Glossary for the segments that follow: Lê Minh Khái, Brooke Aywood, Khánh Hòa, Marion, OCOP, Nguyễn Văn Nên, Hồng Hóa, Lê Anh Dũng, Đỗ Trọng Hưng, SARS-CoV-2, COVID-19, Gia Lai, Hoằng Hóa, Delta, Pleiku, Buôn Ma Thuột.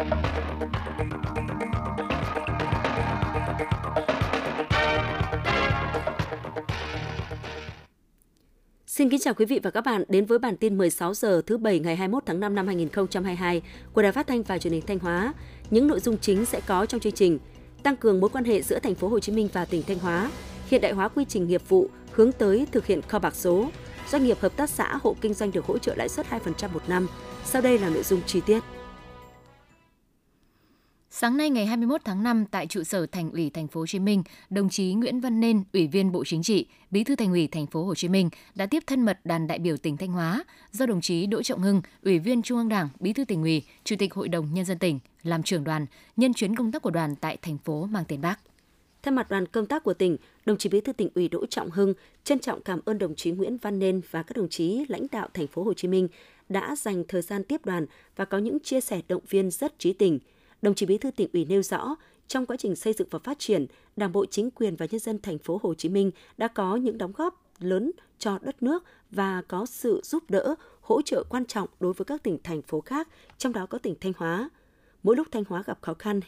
Xin kính chào quý vị và các bạn đến với bản tin 16 giờ thứ 7 ngày 21 tháng 5 năm 2022 của Đài Phát thanh và Truyền hình Thanh Hóa. Những nội dung chính sẽ có trong chương trình: tăng cường mối quan hệ giữa thành phố Hồ Chí Minh và tỉnh Thanh Hóa, hiện đại hóa quy trình nghiệp vụ hướng tới thực hiện kho bạc số, doanh nghiệp hợp tác xã hộ kinh doanh được hỗ trợ lãi suất 2% một năm. Sau đây là nội dung chi tiết. Sáng nay ngày 21 tháng 5 tại trụ sở Thành ủy Thành phố Hồ Chí Minh, đồng chí Nguyễn Văn Nên, Ủy viên Bộ Chính trị, Bí thư Thành ủy Thành phố Hồ Chí Minh đã tiếp thân mật đoàn đại biểu tỉnh Thanh Hóa do đồng chí Đỗ Trọng Hưng, Ủy viên Trung ương Đảng, Bí thư Tỉnh ủy, Chủ tịch Hội đồng Nhân dân tỉnh làm trưởng đoàn nhân chuyến công tác của đoàn tại thành phố mang tên Bác. Thay mặt đoàn công tác của tỉnh, đồng chí Bí thư Tỉnh ủy Đỗ Trọng Hưng trân trọng cảm ơn đồng chí Nguyễn Văn Nên và các đồng chí lãnh đạo Thành phố Hồ Chí Minh đã dành thời gian tiếp đoàn và có những chia sẻ động viên rất chí tình. Đồng chí Bí thư Tỉnh ủy nêu rõ, trong quá trình xây dựng và phát triển, Đảng bộ, chính quyền và nhân dân Thành phố Hồ Chí Minh đã có những đóng góp lớn cho đất nước và có sự giúp đỡ, hỗ trợ quan trọng đối với các tỉnh thành phố khác, trong đó có tỉnh Thanh Hóa. Mỗi lúc Thanh Hóa gặp khó khăn,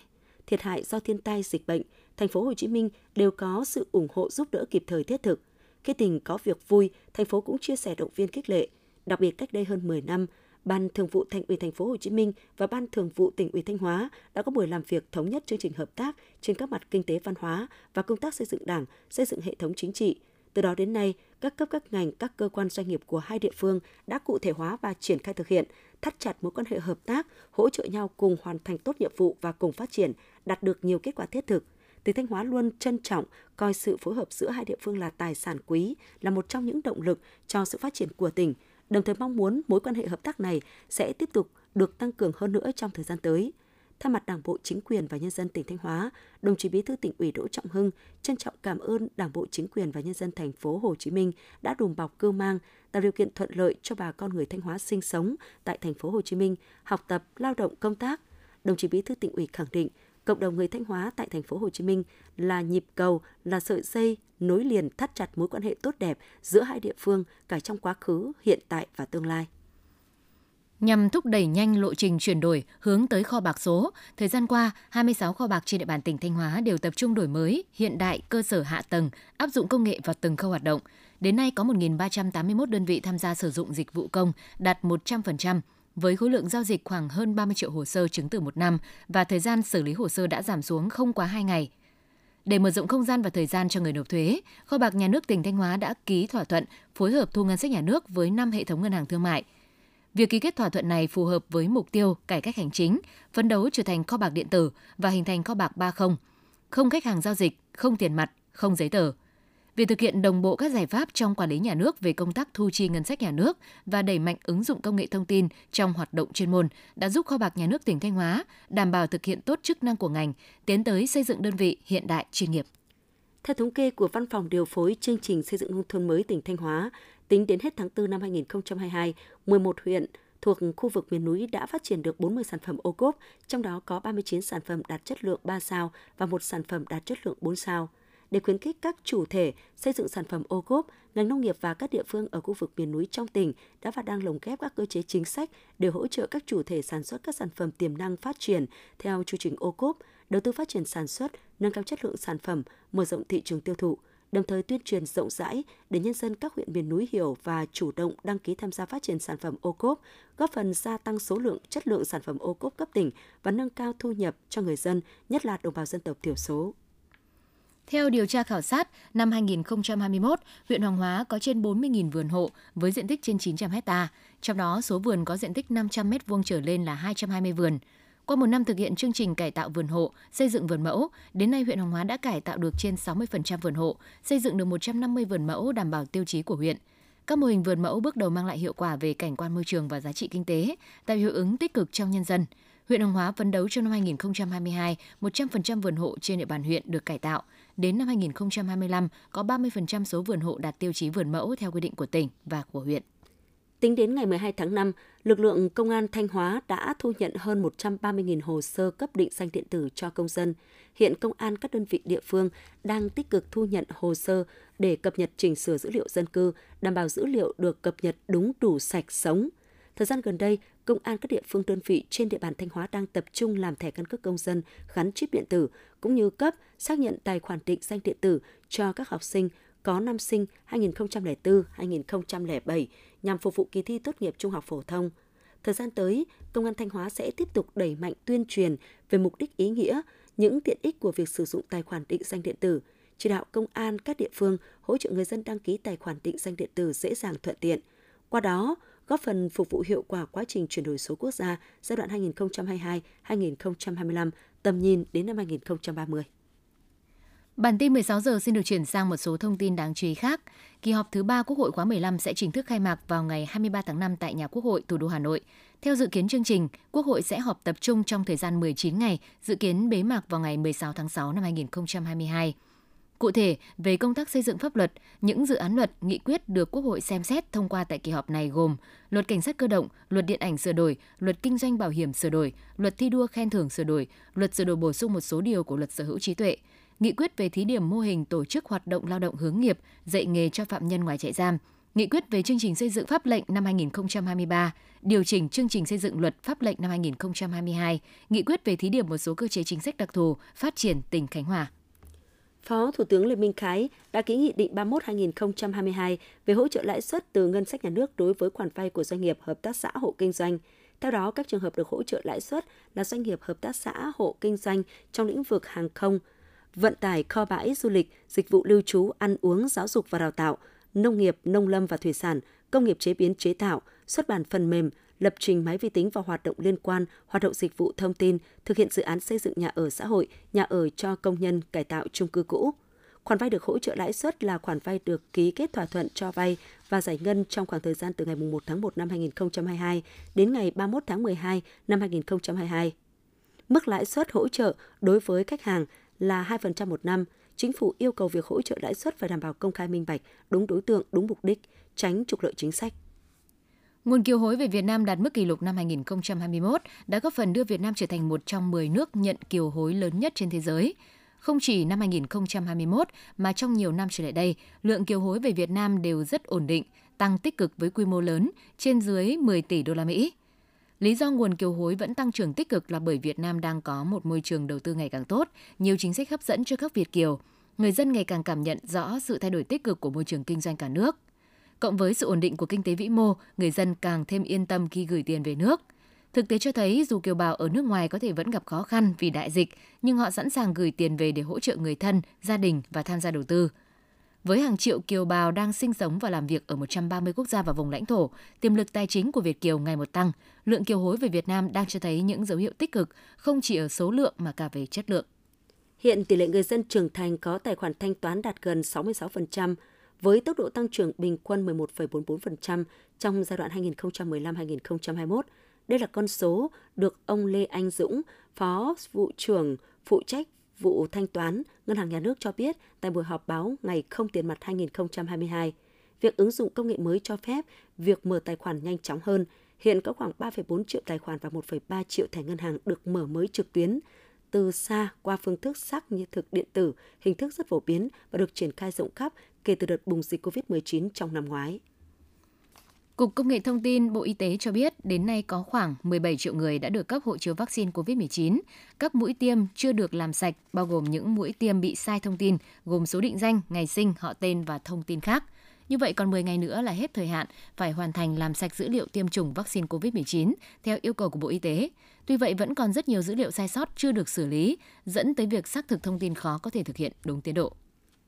thiệt hại do thiên tai, dịch bệnh, Thành phố Hồ Chí Minh đều có sự ủng hộ giúp đỡ kịp thời, thiết thực. Khi tỉnh có việc vui, thành phố cũng chia sẻ động viên khích lệ. Đặc biệt cách đây hơn 10 năm, Ban Thường vụ Thành ủy Thành phố Hồ Chí Minh và Ban Thường vụ Tỉnh ủy Thanh Hóa đã có buổi làm việc thống nhất chương trình hợp tác trên các mặt kinh tế, văn hóa và công tác xây dựng Đảng, xây dựng hệ thống chính trị. Từ đó đến nay, các cấp, các ngành, các cơ quan, doanh nghiệp của hai địa phương đã cụ thể hóa và triển khai thực hiện, thắt chặt mối quan hệ hợp tác, hỗ trợ nhau cùng hoàn thành tốt nhiệm vụ và cùng phát triển, đạt được nhiều kết quả thiết thực. Tỉnh Thanh Hóa luôn trân trọng coi sự phối hợp giữa hai địa phương là tài sản quý, là một trong những động lực cho sự phát triển của tỉnh. Đồng thời mong muốn mối quan hệ hợp tác này sẽ tiếp tục được tăng cường hơn nữa trong thời gian tới. Thay mặt Đảng bộ, chính quyền và nhân dân tỉnh Thanh Hóa, đồng chí Bí thư Tỉnh ủy Đỗ Trọng Hưng trân trọng cảm ơn Đảng bộ, chính quyền và nhân dân Thành phố Hồ Chí Minh đã đùm bọc cưu mang, tạo điều kiện thuận lợi cho bà con người Thanh Hóa sinh sống tại Thành phố Hồ Chí Minh, học tập, lao động, công tác. Đồng chí Bí thư Tỉnh ủy khẳng định, cộng đồng người Thanh Hóa tại Thành phố Hồ Chí Minh là nhịp cầu, là sợi dây nối liền thắt chặt mối quan hệ tốt đẹp giữa hai địa phương cả trong quá khứ, hiện tại và tương lai. Nhằm thúc đẩy nhanh lộ trình chuyển đổi hướng tới kho bạc số, thời gian qua, 26 kho bạc trên địa bàn tỉnh Thanh Hóa đều tập trung đổi mới, hiện đại, cơ sở hạ tầng, áp dụng công nghệ vào từng khâu hoạt động. Đến nay có 1.381 đơn vị tham gia sử dụng dịch vụ công, đạt 100%. Với khối lượng giao dịch khoảng hơn 30 triệu hồ sơ chứng từ một năm và thời gian xử lý hồ sơ đã giảm xuống không quá 2 ngày. Để mở rộng không gian và thời gian cho người nộp thuế, Kho bạc Nhà nước tỉnh Thanh Hóa đã ký thỏa thuận phối hợp thu ngân sách nhà nước với 5 hệ thống ngân hàng thương mại. Việc ký kết thỏa thuận này phù hợp với mục tiêu cải cách hành chính, phấn đấu trở thành kho bạc điện tử và hình thành kho bạc 3.0, không khách hàng giao dịch, không tiền mặt, không giấy tờ. Việc thực hiện đồng bộ các giải pháp trong quản lý nhà nước về công tác thu chi ngân sách nhà nước và đẩy mạnh ứng dụng công nghệ thông tin trong hoạt động chuyên môn đã giúp Kho bạc Nhà nước tỉnh Thanh Hóa đảm bảo thực hiện tốt chức năng của ngành, tiến tới xây dựng đơn vị hiện đại, chuyên nghiệp. Theo thống kê của Văn phòng Điều phối Chương trình Xây dựng Nông thôn mới tỉnh Thanh Hóa, tính đến hết tháng 4 năm 2022, 11 huyện thuộc khu vực miền núi đã phát triển được 40 sản phẩm OCOP, trong đó có 39 sản phẩm đạt chất lượng 3 sao và 1 sản phẩm đạt chất lượng 4 sao. Để khuyến khích các chủ thể xây dựng sản phẩm OCOP, ngành nông nghiệp và các địa phương ở khu vực miền núi trong tỉnh đã và đang lồng ghép các cơ chế chính sách để hỗ trợ các chủ thể sản xuất các sản phẩm tiềm năng phát triển theo chương trình OCOP, đầu tư phát triển sản xuất, nâng cao chất lượng sản phẩm, mở rộng thị trường tiêu thụ, đồng thời tuyên truyền rộng rãi để nhân dân các huyện miền núi hiểu và chủ động đăng ký tham gia phát triển sản phẩm OCOP, góp phần gia tăng số lượng, chất lượng sản phẩm OCOP cấp tỉnh và nâng cao thu nhập cho người dân, nhất là đồng bào dân tộc thiểu số. Theo điều tra khảo sát, năm 2021, huyện Hoằng Hóa có trên 40.000 vườn hộ với diện tích trên 900 ha, trong đó số vườn có diện tích 500 m2 trở lên là 220 vườn. Qua một năm thực hiện chương trình cải tạo vườn hộ, xây dựng vườn mẫu, đến nay huyện Hoằng Hóa đã cải tạo được trên 60% vườn hộ, xây dựng được 150 vườn mẫu đảm bảo tiêu chí của huyện. Các mô hình vườn mẫu bước đầu mang lại hiệu quả về cảnh quan môi trường và giá trị kinh tế, tạo hiệu ứng tích cực trong nhân dân. Huyện Hồng Hóa phấn đấu trong năm 2022, 100% vườn hộ trên địa bàn huyện được cải tạo. Đến năm 2025, có 30% số vườn hộ đạt tiêu chí vườn mẫu theo quy định của tỉnh và của huyện. Tính đến ngày 12 tháng 5, lực lượng Công an Thanh Hóa đã thu nhận hơn 130.000 hồ sơ cấp định danh điện tử cho công dân. Hiện Công an các đơn vị địa phương đang tích cực thu nhận hồ sơ để cập nhật chỉnh sửa dữ liệu dân cư, đảm bảo dữ liệu được cập nhật đúng, đủ, sạch, sống. Thời gian gần đây, công an các địa phương đơn vị trên địa bàn Thanh Hóa đang tập trung làm thẻ căn cước công dân gắn chip điện tử, cũng như cấp xác nhận tài khoản định danh điện tử cho các học sinh có năm sinh 2004-2007 nhằm phục vụ kỳ thi tốt nghiệp trung học phổ thông. Thời gian tới, Công an Thanh Hóa sẽ tiếp tục đẩy mạnh tuyên truyền về mục đích, ý nghĩa, những tiện ích của việc sử dụng tài khoản định danh điện tử, chỉ đạo công an các địa phương hỗ trợ người dân đăng ký tài khoản định danh điện tử dễ dàng, thuận tiện. Qua đó, góp phần phục vụ hiệu quả quá trình chuyển đổi số quốc gia giai đoạn 2022-2025, tầm nhìn đến năm 2030. Bản tin 16 giờ xin được chuyển sang một số thông tin đáng chú ý khác. Kỳ họp thứ 3 Quốc hội khóa 15 sẽ chính thức khai mạc vào ngày 23 tháng 5 tại Nhà Quốc hội, thủ đô Hà Nội. Theo dự kiến chương trình, Quốc hội sẽ họp tập trung trong thời gian 19 ngày, dự kiến bế mạc vào ngày 16 tháng 6 năm 2022. Cụ thể, về công tác xây dựng pháp luật, những dự án luật, nghị quyết được Quốc hội xem xét thông qua tại kỳ họp này gồm Luật Cảnh sát cơ động, Luật Điện ảnh sửa đổi, Luật Kinh doanh bảo hiểm sửa đổi, Luật Thi đua khen thưởng sửa đổi, Luật sửa đổi bổ sung một số điều của Luật Sở hữu trí tuệ, Nghị quyết về thí điểm mô hình tổ chức hoạt động lao động hướng nghiệp, dạy nghề cho phạm nhân ngoài trại giam, Nghị quyết về chương trình xây dựng pháp lệnh năm 2023, điều chỉnh chương trình xây dựng luật pháp lệnh năm 2022, Nghị quyết về thí điểm một số cơ chế chính sách đặc thù phát triển tỉnh Khánh Hòa. Phó Thủ tướng Lê Minh Khái đã ký Nghị định 31/2022 về hỗ trợ lãi suất từ ngân sách nhà nước đối với khoản vay của doanh nghiệp, hợp tác xã, hộ kinh doanh. Theo đó, các trường hợp được hỗ trợ lãi suất là doanh nghiệp, hợp tác xã, hộ kinh doanh trong lĩnh vực hàng không, vận tải, kho bãi, du lịch, dịch vụ lưu trú, ăn uống, giáo dục và đào tạo, nông nghiệp, nông lâm và thủy sản, công nghiệp chế biến chế tạo, xuất bản phần mềm, lập trình máy vi tính và hoạt động liên quan, hoạt động dịch vụ thông tin, thực hiện dự án xây dựng nhà ở xã hội, nhà ở cho công nhân, cải tạo chung cư cũ. Khoản vay được hỗ trợ lãi suất là khoản vay được ký kết thỏa thuận cho vay và giải ngân trong khoảng thời gian từ ngày 1 tháng 1 năm 2022 đến ngày 31 tháng 12 năm 2022. Mức lãi suất hỗ trợ đối với khách hàng là 2% một năm. Chính phủ yêu cầu việc hỗ trợ lãi suất phải đảm bảo công khai, minh bạch, đúng đối tượng, đúng mục đích, tránh trục lợi chính sách. Nguồn kiều hối về Việt Nam đạt mức kỷ lục năm 2021, đã góp phần đưa Việt Nam trở thành một trong 10 nước nhận kiều hối lớn nhất trên thế giới. Không chỉ năm 2021 mà trong nhiều năm trở lại đây, lượng kiều hối về Việt Nam đều rất ổn định, tăng tích cực với quy mô lớn, trên dưới 10 tỷ đô la Mỹ. Lý do nguồn kiều hối vẫn tăng trưởng tích cực là bởi Việt Nam đang có một môi trường đầu tư ngày càng tốt, nhiều chính sách hấp dẫn cho các Việt kiều. Người dân ngày càng cảm nhận rõ sự thay đổi tích cực của môi trường kinh doanh cả nước. Cộng với sự ổn định của kinh tế vĩ mô, người dân càng thêm yên tâm khi gửi tiền về nước. Thực tế cho thấy dù kiều bào ở nước ngoài có thể vẫn gặp khó khăn vì đại dịch, nhưng họ sẵn sàng gửi tiền về để hỗ trợ người thân, gia đình và tham gia đầu tư. Với hàng triệu kiều bào đang sinh sống và làm việc ở 130 quốc gia và vùng lãnh thổ, tiềm lực tài chính của Việt kiều ngày một tăng, lượng kiều hối về Việt Nam đang cho thấy những dấu hiệu tích cực, không chỉ ở số lượng mà cả về chất lượng. Hiện tỷ lệ người dân trưởng thành có tài khoản thanh toán đạt gần 66%, với tốc độ tăng trưởng bình quân 11,44% trong giai đoạn 2015-2021. Đây là con số được ông Lê Anh Dũng, Phó Vụ trưởng phụ trách vụ thanh toán Ngân hàng Nhà nước cho biết tại buổi họp báo ngày không tiền mặt 2022. Việc ứng dụng công nghệ mới cho phép việc mở tài khoản nhanh chóng hơn. Hiện có khoảng 3,4 triệu tài khoản và 1,3 triệu thẻ ngân hàng được mở mới trực tuyến từ xa qua phương thức xác như thực điện tử, hình thức rất phổ biến và được triển khai rộng khắp kể từ đợt bùng dịch COVID-19 trong năm ngoái. Cục Công nghệ Thông tin Bộ Y tế cho biết đến nay có khoảng 17 triệu người đã được cấp hộ chiếu vaccine COVID-19. Các mũi tiêm chưa được làm sạch, bao gồm những mũi tiêm bị sai thông tin, gồm số định danh, ngày sinh, họ tên và thông tin khác. Như vậy còn 10 ngày nữa là hết thời hạn phải hoàn thành làm sạch dữ liệu tiêm chủng vaccine COVID-19 theo yêu cầu của Bộ Y tế. Tuy vậy vẫn còn rất nhiều dữ liệu sai sót chưa được xử lý, dẫn tới việc xác thực thông tin khó có thể thực hiện đúng tiến độ.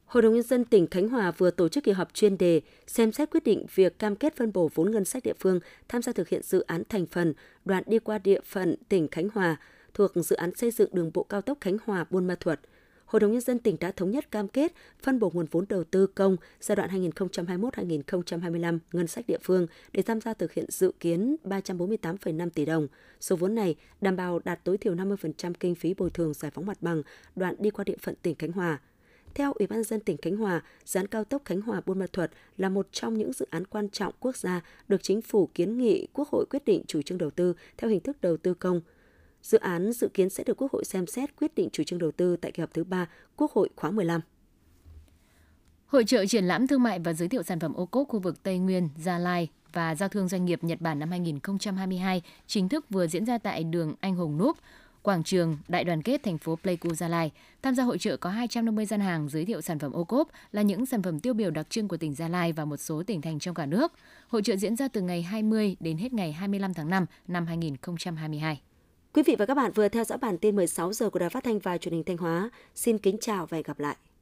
Hội đồng Nhân dân tỉnh Khánh Hòa vừa tổ chức kỳ họp chuyên đề xem xét quyết định việc cam kết phân bổ vốn ngân sách địa phương tham gia thực hiện dự án thành phần đoạn đi qua địa phận tỉnh Khánh Hòa thuộc dự án xây dựng đường bộ cao tốc Khánh Hòa - Buôn Ma Thuột. Hội đồng Nhân dân tỉnh đã thống nhất cam kết phân bổ nguồn vốn đầu tư công giai đoạn 2021-2025 ngân sách địa phương để tham gia thực hiện dự kiến 348,5 tỷ đồng. Số vốn này đảm bảo đạt tối thiểu 50% kinh phí bồi thường giải phóng mặt bằng đoạn đi qua địa phận tỉnh Khánh Hòa. Theo Ủy ban nhân dân tỉnh Khánh Hòa, dự án cao tốc Khánh Hòa - Buôn Ma Thuột là một trong những dự án quan trọng quốc gia được Chính phủ kiến nghị Quốc hội quyết định chủ trương đầu tư theo hình thức đầu tư công. Dự án dự kiến sẽ được Quốc hội xem xét quyết định chủ trương đầu tư tại kỳ họp thứ 3 Quốc hội khóa 15. Hội chợ triển lãm thương mại và giới thiệu sản phẩm OCOP khu vực Tây Nguyên, Gia Lai và Giao thương Doanh nghiệp Nhật Bản năm 2022 chính thức vừa diễn ra tại đường Anh Hùng Núp, Quảng trường Đại đoàn kết thành phố Pleiku, Gia Lai. Tham gia hội chợ có 250 gian hàng giới thiệu sản phẩm OCOP là những sản phẩm tiêu biểu đặc trưng của tỉnh Gia Lai và một số tỉnh thành trong cả nước. Hội chợ diễn ra từ ngày 20 đến hết ngày 25 tháng 5 năm 2022. Quý vị và các bạn vừa theo dõi bản tin 16 giờ của Đài Phát thanh và Truyền hình Thanh Hóa. Xin kính chào và hẹn gặp lại.